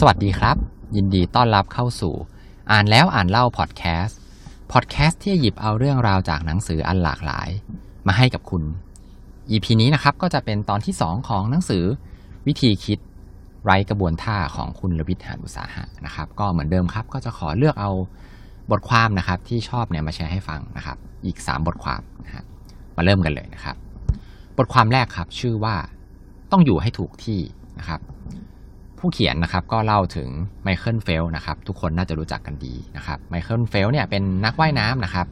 สวัสดีครับยินดีต้อนรับเข้าสู่อ่านแล้วอ่านเล่าพอดแคสต์ที่หยิบเอาเรื่องราวจากหนังสืออันหลากหลายมาให้กับคุณ EP นี้นะครับก็จะเป็นตอนที่2ของหนังสือวิธีคิดไร้กระบวนท่าของคุณรวิทย์ หาญอุตสาหะนะครับก็เหมือนเดิมครับก็จะขอเลือกเอาบทความนะครับที่ชอบเนี่ยมาแชร์ให้ฟังนะครับอีก3บทความนะฮะมาเริ่มกันเลยนะครับบทความแรกครับชื่อว่าต้องอยู่ให้ถูกที่นะครับผู้เขียนนะครับก็เล่าถึงไมเคิลเฟลนะครับทุกคนน่าจะรู้จักกันดีนะครับไมเคิลเฟลเนี่ยเป็นนักว่ายน้ำนะครับ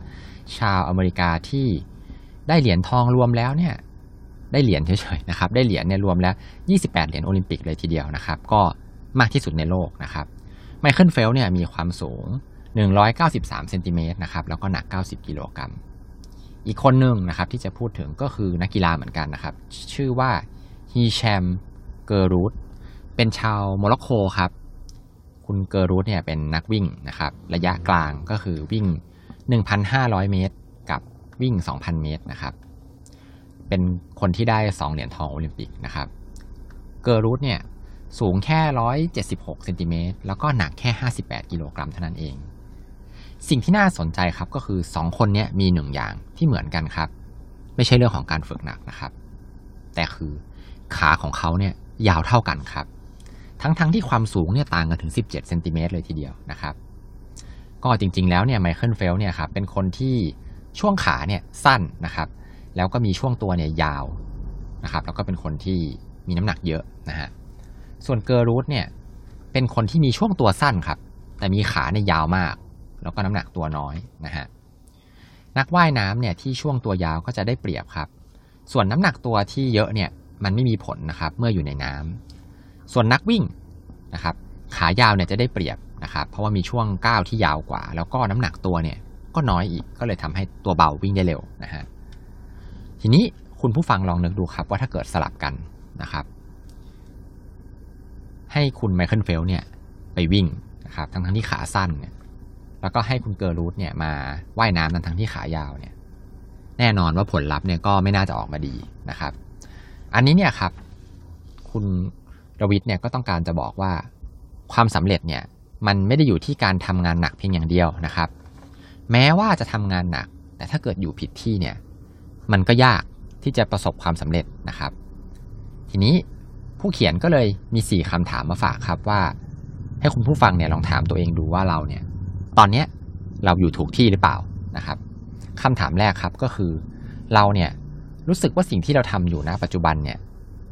ชาวอเมริกาที่ได้เหรียญทองรวมแล้วเนี่ยได้เหรียญเฉยๆนะครับได้เหรียญเนี่ยรวมแล้ว28เหรียญโอลิมปิกเลยทีเดียวนะครับก็มากที่สุดในโลกนะครับไมเคิลเฟลเนี่ยมีความสูง193เซนติเมตรนะครับแล้วก็หนัก90กิโลกรัมอีกคนหนึ่งนะครับที่จะพูดถึงก็คือนักกีฬาเหมือนกันนะครับชื่อว่าฮีแชมเกอรูดเป็นชาวโมร็อกโกครับคุณเกอรูดเนี่ยเป็นนักวิ่งนะครับระยะกลางก็คือวิ่ง 1,500 เมตรกับวิ่ง 2,000 เมตรนะครับเป็นคนที่ได้2เหรียญทองโอลิมปิกนะครับเกอรูดเนี่ยสูงแค่176เซนติเมตรแล้วก็หนักแค่58กิโลกรัมเท่านั้นเองสิ่งที่น่าสนใจครับก็คือ2คนนี้มี1อย่างที่เหมือนกันครับไม่ใช่เรื่องของการฝึกหนักนะครับแต่คือขาของเขาเนี่ยยาวเท่ากันครับทั้งที่ความสูงเนี่ยต่างกันถึง17เซนติเมตรเลยทีเดียวนะครับก็จริงๆแล้วเนี่ยไมเคิลเฟลเนี่ยครับเป็นคนที่ช่วงขาเนี่ยสั้นนะครับแล้วก็มีช่วงตัวเนี่ยยาวนะครับแล้วก็เป็นคนที่มีน้ำหนักเยอะนะฮะส่วนเกอรูดเนี่ยเป็นคนที่มีช่วงตัวสั้นครับแต่มีขาเนี่ยยาวมากแล้วก็น้ำหนักตัวน้อยนะฮะนักว่ายน้ำเนี่ยที่ช่วงตัวยาวก็จะได้เปรียบครับส่วนน้ำหนักตัวที่เยอะเนี่ยมันไม่มีผลนะครับเมื่ออยู่ในน้ำส่วนนักวิ่งนะครับขายาวเนี่ยจะได้เปรียบนะครับเพราะว่ามีช่วงก้าวที่ยาวกว่าแล้วก็น้ำหนักตัวเนี่ยก็น้อยอีกก็เลยทำให้ตัวเบาวิ่งได้เร็วนะฮะทีนี้คุณผู้ฟังลองนึกดูครับว่าถ้าเกิดสลับกันนะครับให้คุณไมเคิลเฟลเนี่ยไปวิ่งนะครับทั้งที่ขาสั้นเนี่ยแล้วก็ให้คุณเกอรูดเนี่ยมาว่ายน้ำทั้งที่ขายาวเนี่ยแน่นอนว่าผลลัพธ์เนี่ยก็ไม่น่าจะออกมาดีนะครับอันนี้เนี่ยครับคุณรวิทย์เนี่ยก็ต้องการจะบอกว่าความสำเร็จเนี่ยมันไม่ได้อยู่ที่การทำงานหนักเพียงอย่างเดียวนะครับแม้ว่าจะทำงานหนักแต่ถ้าเกิดอยู่ผิดที่เนี่ยมันก็ยากที่จะประสบความสำเร็จนะครับทีนี้ผู้เขียนก็เลยมี4คำถามมาฝากครับว่าให้คุณผู้ฟังเนี่ยลองถามตัวเองดูว่าเราเนี่ยตอนนี้เราอยู่ถูกที่หรือเปล่านะครับคำถามแรกครับก็คือเราเนี่ยรู้สึกว่าสิ่งที่เราทำอยู่ณปัจจุบันเนี่ย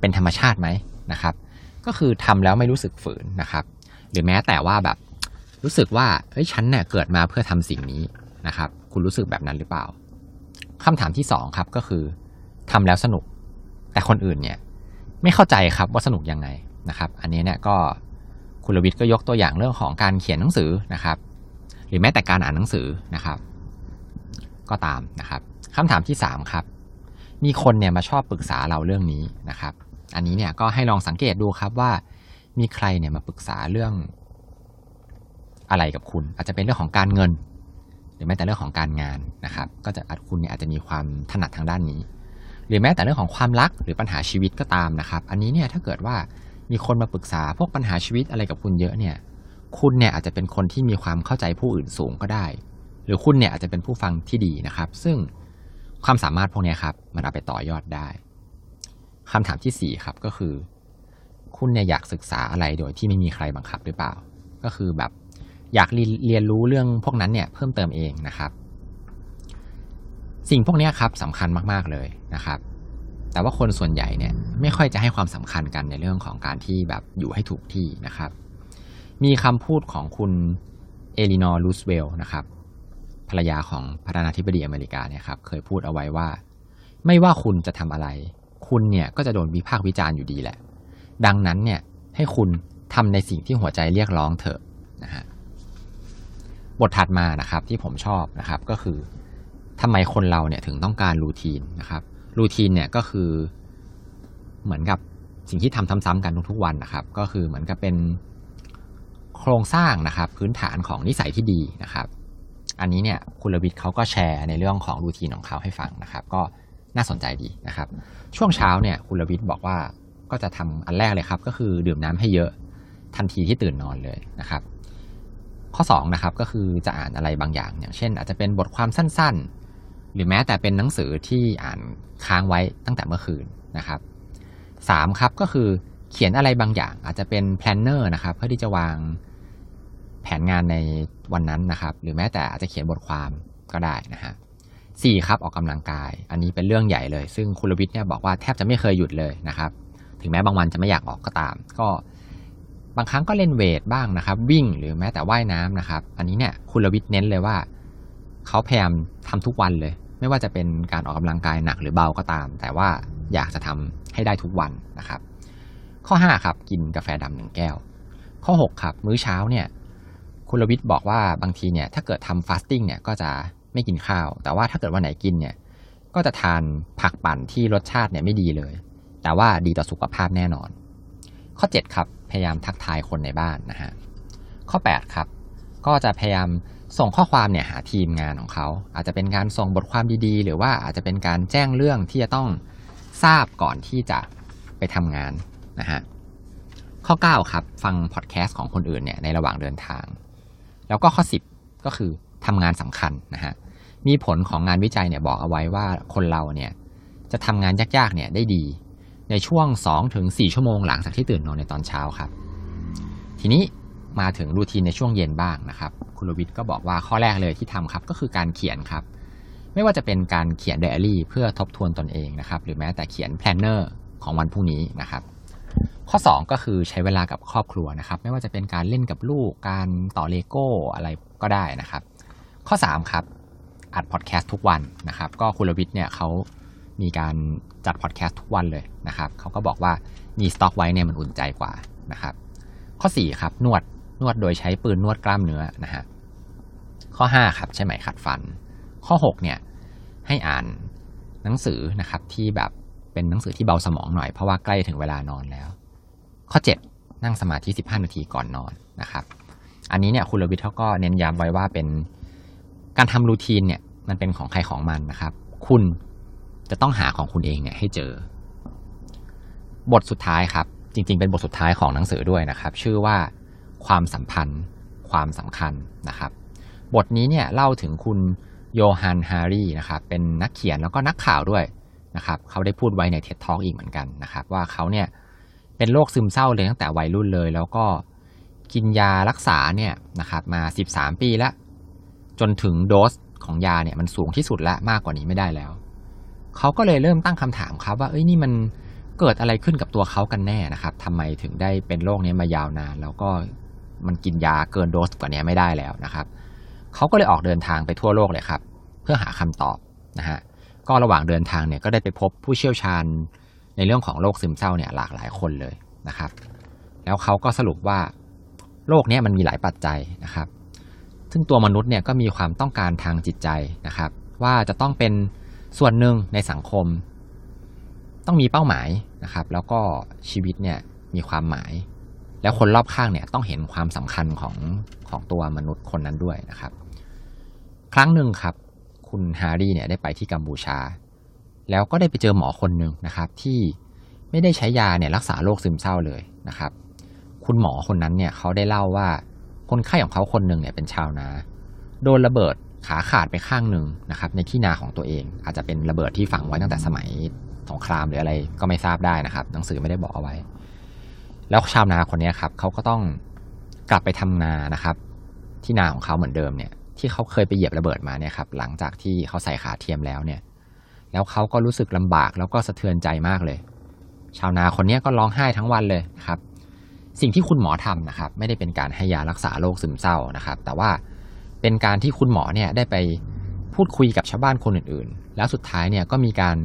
เป็นธรรมชาติไหมนะครับก็คือทำแล้วไม่รู้สึกฝืนนะครับหรือแม้แต่ว่าแบบรู้สึกว่าเฮ้ยฉันเนี่ยเกิดมาเพื่อทำสิ่งนี้นะครับคุณรู้สึกแบบนั้นหรือเปล่าคำถามที่2ครับก็คือทำแล้วสนุกแต่คนอื่นเนี่ยไม่เข้าใจครับว่าสนุกยังไงนะครับอันนี้เนี่ยก็คุณรวิทย์ก็ยกตัวอย่างเรื่องของการเขียนหนังสือนะครับหรือแม้แต่การอ่านหนังสือนะครับก็ตามนะครับคำถามที่3ครับมีคนเนี่ยมาชอบปรึกษาเราเรื่องนี้นะครับอันนี้เนี่ยก็ให้ลองสังเกตดูครับว่ามีใครเนี่ยมาปรึกษาเรื่องอะไรกับคุณอาจจะเป็นเรื่องของการเงินหรือแม้แต่เรื่องของการงานนะครับก็จะคุณเนี่ยอาจจะมีความถนัดทางด้านนี้หรือแม้แต่เรื่องของความรักหรือปัญหาชีวิตก็ตามนะครับอันนี้เนี่ยถ้าเกิดว่ามีคนมาปรึกษาพวกปัญหาชีวิตอะไรกับคุณเยอะเนี่ยคุณเนี่ยอาจจะเป็นคนที่มีความเข้าใจผู้อื่นสูงก็ได้หรือคุณเนี่ยอาจจะเป็นผู้ฟังที่ดีนะครับซึ่งความสามารถพวกนี้ครับมันเอาไปต่อยอดได้คำถามที่4ครับก็คือคุณเนี่ยอยากศึกษาอะไรโดยที่ไม่มีใครบังคับหรือเปล่าก็คือแบบอยากเรียนรู้เรื่องพวกนั้นเนี่ยเพิ่มเติมเองนะครับสิ่งพวกนี้ครับสำคัญมากๆเลยนะครับแต่ว่าคนส่วนใหญ่เนี่ยไม่ค่อยจะให้ความสำคัญกันในเรื่องของการที่แบบอยู่ให้ถูกที่นะครับมีคำพูดของคุณเอลินอร์รูสเวลต์นะครับภรรยาของประธานาธิบดีอเมริกาเนี่ยครับเคยพูดเอาไว้ว่าไม่ว่าคุณจะทำอะไรคุณเนี่ยก็จะโดนวิพากษ์วิจารณ์อยู่ดีแหละดังนั้นเนี่ยให้คุณทำในสิ่งที่หัวใจเรียกร้องเถอะนะฮะบทถัดมานะครับที่ผมชอบนะครับก็คือทำไมคนเราเนี่ยถึงต้องการรูทีนนะครับรูทีนเนี่ยก็คือเหมือนกับสิ่งที่ทำซ้ำๆกันทุกวันนะครับก็คือเหมือนกับเป็นโครงสร้างนะครับพื้นฐานของนิสัยที่ดีนะครับอันนี้เนี่ยคุณรวิทย์เขาก็แชร์ในเรื่องของรูทีนของเขาให้ฟังนะครับก็น่าสนใจดีนะครับช่วงเช้าเนี่ยคุณรวิทย์บอกว่าก็จะทำอันแรกเลยครับก็คือดื่มน้ำให้เยอะ ทันทีที่ตื่นนอนเลยนะครับข้อ2นะครับก็คือจะอ่านอะไรบางอย่างอย่างเช่นอาจจะเป็นบทความสั้นๆหรือแม้แต่เป็นหนังสือที่อ่านค้างไว้ตั้งแต่เมื่อคืนนะครับ3ครับก็คือเขียนอะไรบางอย่างอาจจะเป็นแพลนเนอร์นะครับเพื่อที่จะวางแผนงานในวันนั้นนะครับหรือแม้แต่อาจจะเขียนบทความก็ได้นะฮะ4ครับออกกำลังกายอันนี้เป็นเรื่องใหญ่เลยซึ่งคุณลวิทย์เนี่ยบอกว่าแทบจะไม่เคยหยุดเลยนะครับถึงแม้บางวันจะไม่อยากออกก็ตามก็บางครั้งก็เล่นเวทบ้างนะครับวิ่งหรือแม้แต่ว่ายน้ำนะครับอันนี้เนี่ยคุณลวิทย์เน้นเลยว่าเขาพยายามทำทุกวันเลยไม่ว่าจะเป็นการออกกำลังกายหนักหรือเบาก็ตามแต่ว่าอยากจะทำให้ได้ทุกวันนะครับข้อ5ครับกินกาแฟดำ1แก้วข้อ6ครับมื้อเช้าเนี่ยคุณลวิทย์บอกว่าบางทีเนี่ยถ้าเกิดทำฟาสติ้งเนี่ยก็จะไม่กินข้าวแต่ว่าถ้าเกิดวันไหนกินเนี่ยก็จะทานผักปั่นที่รสชาติเนี่ยไม่ดีเลยแต่ว่าดีต่อสุขภาพแน่นอนข้อ7ครับพยายามทักทายคนในบ้านนะฮะข้อ8ครับก็จะพยายามส่งข้อความเนี่ยหาทีมงานของเขาอาจจะเป็นการส่งบทความดีๆหรือว่าอาจจะเป็นการแจ้งเรื่องที่จะต้องทราบก่อนที่จะไปทำงานนะฮะข้อ9ครับฟังพอดแคสต์ของคนอื่นเนี่ยในระหว่างเดินทางแล้วก็ข้อ10ก็คือทำงานสำคัญนะฮะมีผลของงานวิจัยเนี่ยบอกเอาไว้ว่าคนเราเนี่ยจะทำงานยากๆเนี่ยได้ดีในช่วง 2-4 ชั่วโมงหลังจากที่ตื่นนอนในตอนเช้าครับทีนี้มาถึงรูทีนในช่วงเย็นบ้างนะครับคุณลวิทย์ก็บอกว่าข้อแรกเลยที่ทำครับก็คือการเขียนครับไม่ว่าจะเป็นการเขียนไดอารี่เพื่อทบทวนตนเองนะครับหรือแม้แต่เขียนแพลนเนอร์ของวันพรุ่งนี้นะครับข้อ2ก็คือใช้เวลากับครอบครัวนะครับไม่ว่าจะเป็นการเล่นกับลูกการต่อเลโก้อะไรก็ได้นะครับข้อ3ครับอัดพอดแคสต์ทุกวันนะครับก็คุณลวิทย์เนี่ยเขามีการจัดพอดแคสต์ทุกวันเลยนะครับเขาก็บอกว่ามีสต็อกไว้เนี่ยมันอุ่นใจกว่านะครับข้อ4ครับนวดโดยใช้ปืนนวดกล้ามเนื้อนะฮะข้อ5ครับใช้ไหมขัดฟันข้อ6เนี่ยให้อ่านหนังสือนะครับที่แบบเป็นหนังสือที่เบาสมองหน่อยเพราะว่าใกล้ถึงเวลานอนแล้วข้อ7นั่งสมาธิ15นาทีก่อนนอนนะครับอันนี้เนี่ยคุณลวิทย์เขาก็เน้นย้ำไว้ว่าเป็นการทำรูทีนเนี่ยมันเป็นของใครของมันนะครับคุณจะต้องหาของคุณเองเนี่ยให้เจอบทสุดท้ายครับจริงๆเป็นบทสุดท้ายของหนังสือด้วยนะครับชื่อว่าความสัมพันธ์ความสำคัญนะครับบทนี้เนี่ยเล่าถึงคุณโยฮันฮารีนะครับเป็นนักเขียนแล้วก็นักข่าวด้วยนะครับเขาได้พูดไว้ใน TED Talk อีกเหมือนกันนะครับว่าเขาเนี่ยเป็นโรคซึมเศร้าเลยตั้งแต่วัยรุ่นเลยแล้วก็กินยารักษาเนี่ยนะครับมา13ปีแล้วจนถึงโดสของยาเนี่ยมันสูงที่สุดแล้วมากกว่านี้ไม่ได้แล้วเขาก็เลยเริ่มตั้งคำถามครับว่าเอ้ยนี่มันเกิดอะไรขึ้นกับตัวเขากันแน่นะครับทำไมถึงได้เป็นโรคนี้มายาวนานแล้วก็มันกินยาเกินโดสกว่านี้ไม่ได้แล้วนะครับเขาก็เลยออกเดินทางไปทั่วโลกเลยครับเพื่อหาคำตอบนะฮะก็ระหว่างเดินทางเนี่ยก็ได้ไปพบผู้เชี่ยวชาญในเรื่องของโรคซึมเศร้าเนี่ยหลากหลายคนเลยนะครับแล้วเขาก็สรุปว่าโรคนี้มันมีหลายปัจจัยนะครับซึ่งตัวมนุษย์เนี่ยก็มีความต้องการทางจิตใจนะครับว่าจะต้องเป็นส่วนหนึ่งในสังคมต้องมีเป้าหมายนะครับแล้วก็ชีวิตเนี่ยมีความหมายแล้วคนรอบข้างเนี่ยต้องเห็นความสำคัญของตัวมนุษย์คนนั้นด้วยนะครับครั้งหนึ่งครับคุณฮารีเนี่ยได้ไปที่กัมพูชาแล้วก็ได้ไปเจอหมอคนหนึ่งนะครับที่ไม่ได้ใช้ยาเนี่ยรักษาโรคซึมเศร้าเลยนะครับคุณหมอคนนั้นเนี่ยเขาได้เล่าว่าคนไข้ของเขาคนหนึ่งเนี่ยเป็นชาวนาโดนระเบิดขาขาดไปข้างหนึ่งนะครับในที่นาของตัวเองอาจจะเป็นระเบิดที่ฝังไว้ตั้งแต่สมัยสงครามหรืออะไรก็ไม่ทราบได้นะครับหนังสือไม่ได้บอกเอาไว้แล้วชาวนาคนนี้ครับเขาก็ต้องกลับไปทำนานะครับที่นาของเขาเหมือนเดิมเนี่ยที่เขาเคยไปเหยียบระเบิดมาเนี่ยครับหลังจากที่เขาใส่ขาเทียมแล้วเนี่ยแล้วเขาก็รู้สึกลำบากแล้วก็สะเทือนใจมากเลยชาวนาคนนี้ก็ร้องไห้ทั้งวันเลยครับสิ่งที่คุณหมอทำนะครับไม่ได้เป็นการให้ยารักษาโรคซึมเศร้านะครับแต่ว่าเป็นการที่คุณหมอเนี่ยได้ไปพูดคุยกับชาวบ้านคนอื่นๆแล้วสุดท้ายเนี่ยก็มีการ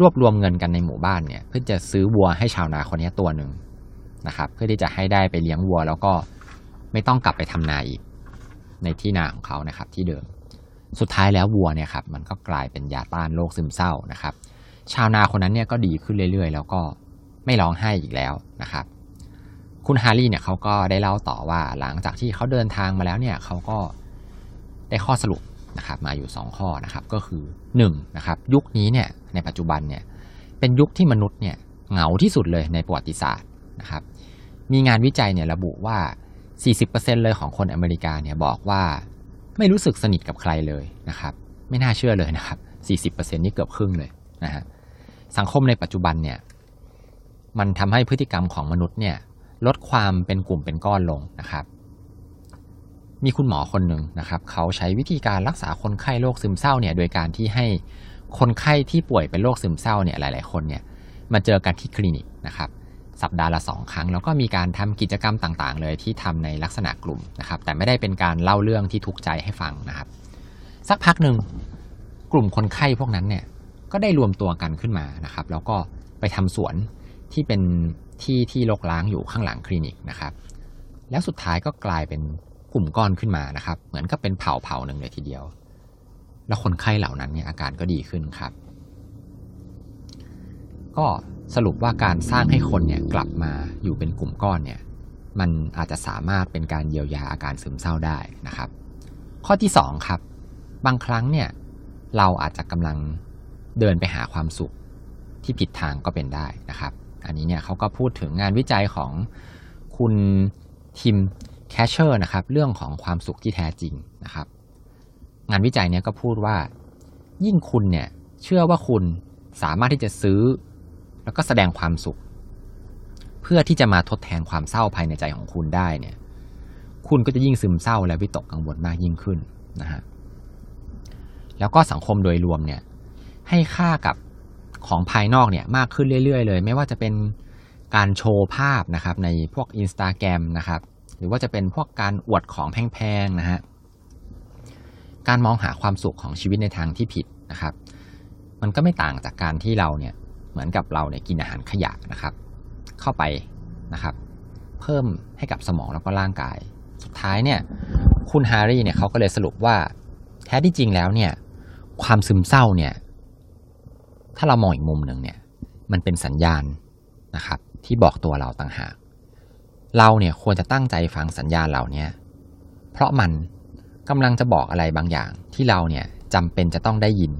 รวบรวมเงินกันในหมู่บ้านเนี่ยเพื่อจะซื้อวัวให้ชาวนาคนนี้ตัวหนึ่งนะครับเพื่อที่จะให้ได้ไปเลี้ยงวัวแล้วก็ไม่ต้องกลับไปทำนาอีกในที่นาของเขานะครับที่เดิมสุดท้ายแล้ววัวเนี่ยครับมันก็กลายเป็นยาต้านโรคซึมเศร้านะครับชาวนาคนนั้นเนี่ยก็ดีขึ้นเรื่อยๆแล้วก็ไม่ร้องไห้อีกแล้วนะครับคุณฮารีเนี่ยเขาก็ได้เล่าต่อว่าหลังจากที่เขาเดินทางมาแล้วเนี่ยเขาก็ได้ข้อสรุปนะครับมาอยู่2ข้อนะครับก็คือ1นะครับยุคนี้เนี่ยในปัจจุบันเนี่ยเป็นยุคที่มนุษย์เนี่ยเหงาที่สุดเลยในประวัติศาสตร์นะครับ มีงานวิจัยเนี่ยระบุว่า 40% เลยของคนอเมริกาเนี่ยบอกว่าไม่รู้สึกสนิทกับใครเลยนะครับไม่น่าเชื่อเลยนะครับ 40% นี่เกือบครึ่งเลยนะฮะสังคมในปัจจุบันเนี่ยมันทำให้พฤติกรรมของมนุษย์เนี่ยลดความเป็นกลุ่มเป็นก้อนลงนะครับมีคุณหมอคนหนึ่งนะครับเขาใช้วิธีการรักษาคนไข้โรคซึมเศร้าเนี่ยโดยการที่ให้คนไข้ที่ป่วยเป็นโรคซึมเศร้าเนี่ยหลายๆคนเนี่ยมาเจอกันที่คลินิกนะครับสัปดาห์ละ2ครั้งแล้วก็มีการทำกิจกรรมต่างๆเลยที่ทำในลักษณะกลุ่มนะครับแต่ไม่ได้เป็นการเล่าเรื่องที่ทุกข์ใจให้ฟังนะครับสักพักนึงกลุ่มคนไข้พวกนั้นเนี่ยก็ได้รวมตัวกันขึ้นมานะครับแล้วก็ไปทำสวนที่เป็นที่ที่รกร้างอยู่ข้างหลังคลินิกนะครับแล้วสุดท้ายก็กลายเป็นกลุ่มก้อนขึ้นมานะครับเหมือนกับเป็นเผ่านึงเลยทีเดียวแล้วคนไข้เหล่านั้นเนี่ยอาการก็ดีขึ้นครับก็สรุปว่าการสร้างให้คนเนี่ยกลับมาอยู่เป็นกลุ่มก้อนเนี่ยมันอาจจะสามารถเป็นการเยียวยาอาการซึมเศร้าได้นะครับข้อที่2ครับบางครั้งเนี่ยเราอาจจะกำลังเดินไปหาความสุขที่ผิดทางก็เป็นได้นะครับอันนี้เนี่ยเขาก็พูดถึงงานวิจัยของคุณทิมแคชเชอร์นะครับเรื่องของความสุขที่แท้จริงนะครับงานวิจัยเนี่ยก็พูดว่ายิ่งคุณเนี่ยเชื่อว่าคุณสามารถที่จะซื้อแล้วก็แสดงความสุขเพื่อที่จะมาทดแทนความเศร้าภายในใจของคุณได้เนี่ยคุณก็จะยิ่งซึมเศร้าและวิตกกังวลมากยิ่งขึ้นนะฮะแล้วก็สังคมโดยรวมเนี่ยให้ค่ากับของภายนอกเนี่ยมากขึ้นเรื่อยๆเลยไม่ว่าจะเป็นการโชว์ภาพนะครับในพวก Instagram นะครับหรือว่าจะเป็นพวกการอวดของแพงๆนะฮะการมองหาความสุขของชีวิตในทางที่ผิดนะครับมันก็ไม่ต่างจากการที่เราเนี่ยเหมือนกับเราเนี่ยกินอาหารขยะนะครับเข้าไปนะครับเพิ่มให้กับสมองแล้วก็ร่างกายสุดท้ายเนี่ยคุณฮารี่เนี่ยเขาก็เลยสรุปว่าแท้ที่จริงแล้วเนี่ยความซึมเศร้าเนี่ยถ้าเรามองอีกมุมหนึ่งเนี่ยมันเป็นสัญญาณนะครับที่บอกตัวเราต่างหากเราเนี่ยควรจะตั้งใจฟังสัญญาณเหล่านี้เพราะมันกำลังจะบอกอะไรบางอย่างที่เราเนี่ยจำเป็นจะต้องได้ยิน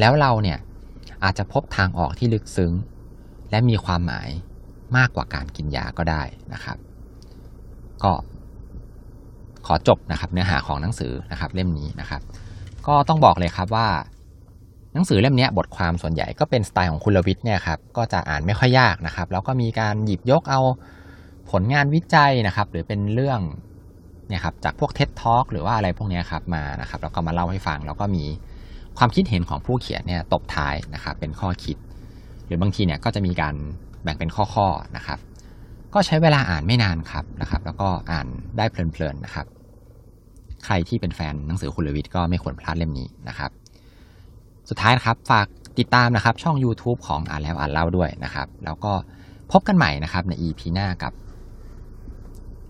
แล้วเราเนี่ยอาจจะพบทางออกที่ลึกซึ้งและมีความหมายมากกว่าการกินยาก็ได้นะครับก็ขอจบนะครับเนื้อหาของหนังสือนะครับเล่มนี้นะครับก็ต้องบอกเลยครับว่าหนังสือเล่มนี้บทความส่วนใหญ่ก็เป็นสไตล์ของคุณลวิทย์เนี่ยครับก็จะอ่านไม่ค่อยยากนะครับแล้วก็มีการหยิบยกเอาผลงานวิจัยนะครับหรือเป็นเรื่องเนี่ยครับจากพวก TED Talk หรือว่าอะไรพวกนี้ครับมานะครับแล้วก็มาเล่าให้ฟังแล้วก็มีความคิดเห็นของผู้เขียนเนี่ยตบท้ายนะครับเป็นข้อคิดหรือบางทีเนี่ยก็จะมีการแบ่งเป็นข้อๆนะครับก็ใช้เวลาอ่านไม่นานครับนะครับแล้วก็อ่านได้เพลินๆนะครับใครที่เป็นแฟนหนังสือคุณลวิทย์ก็ไม่ควรพลาดเล่มนี้นะครับสุดท้ายนะครับฝากติดตามนะครับช่อง YouTube ของอ่านแล้วอ่านเล่าด้วยนะครับแล้วก็พบกันใหม่นะครับใน EP หน้ากับ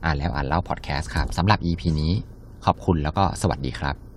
อ่านแล้วอ่านเล่าพอดแคสต์ครับสำหรับ EP นี้ขอบคุณแล้วก็สวัสดีครับ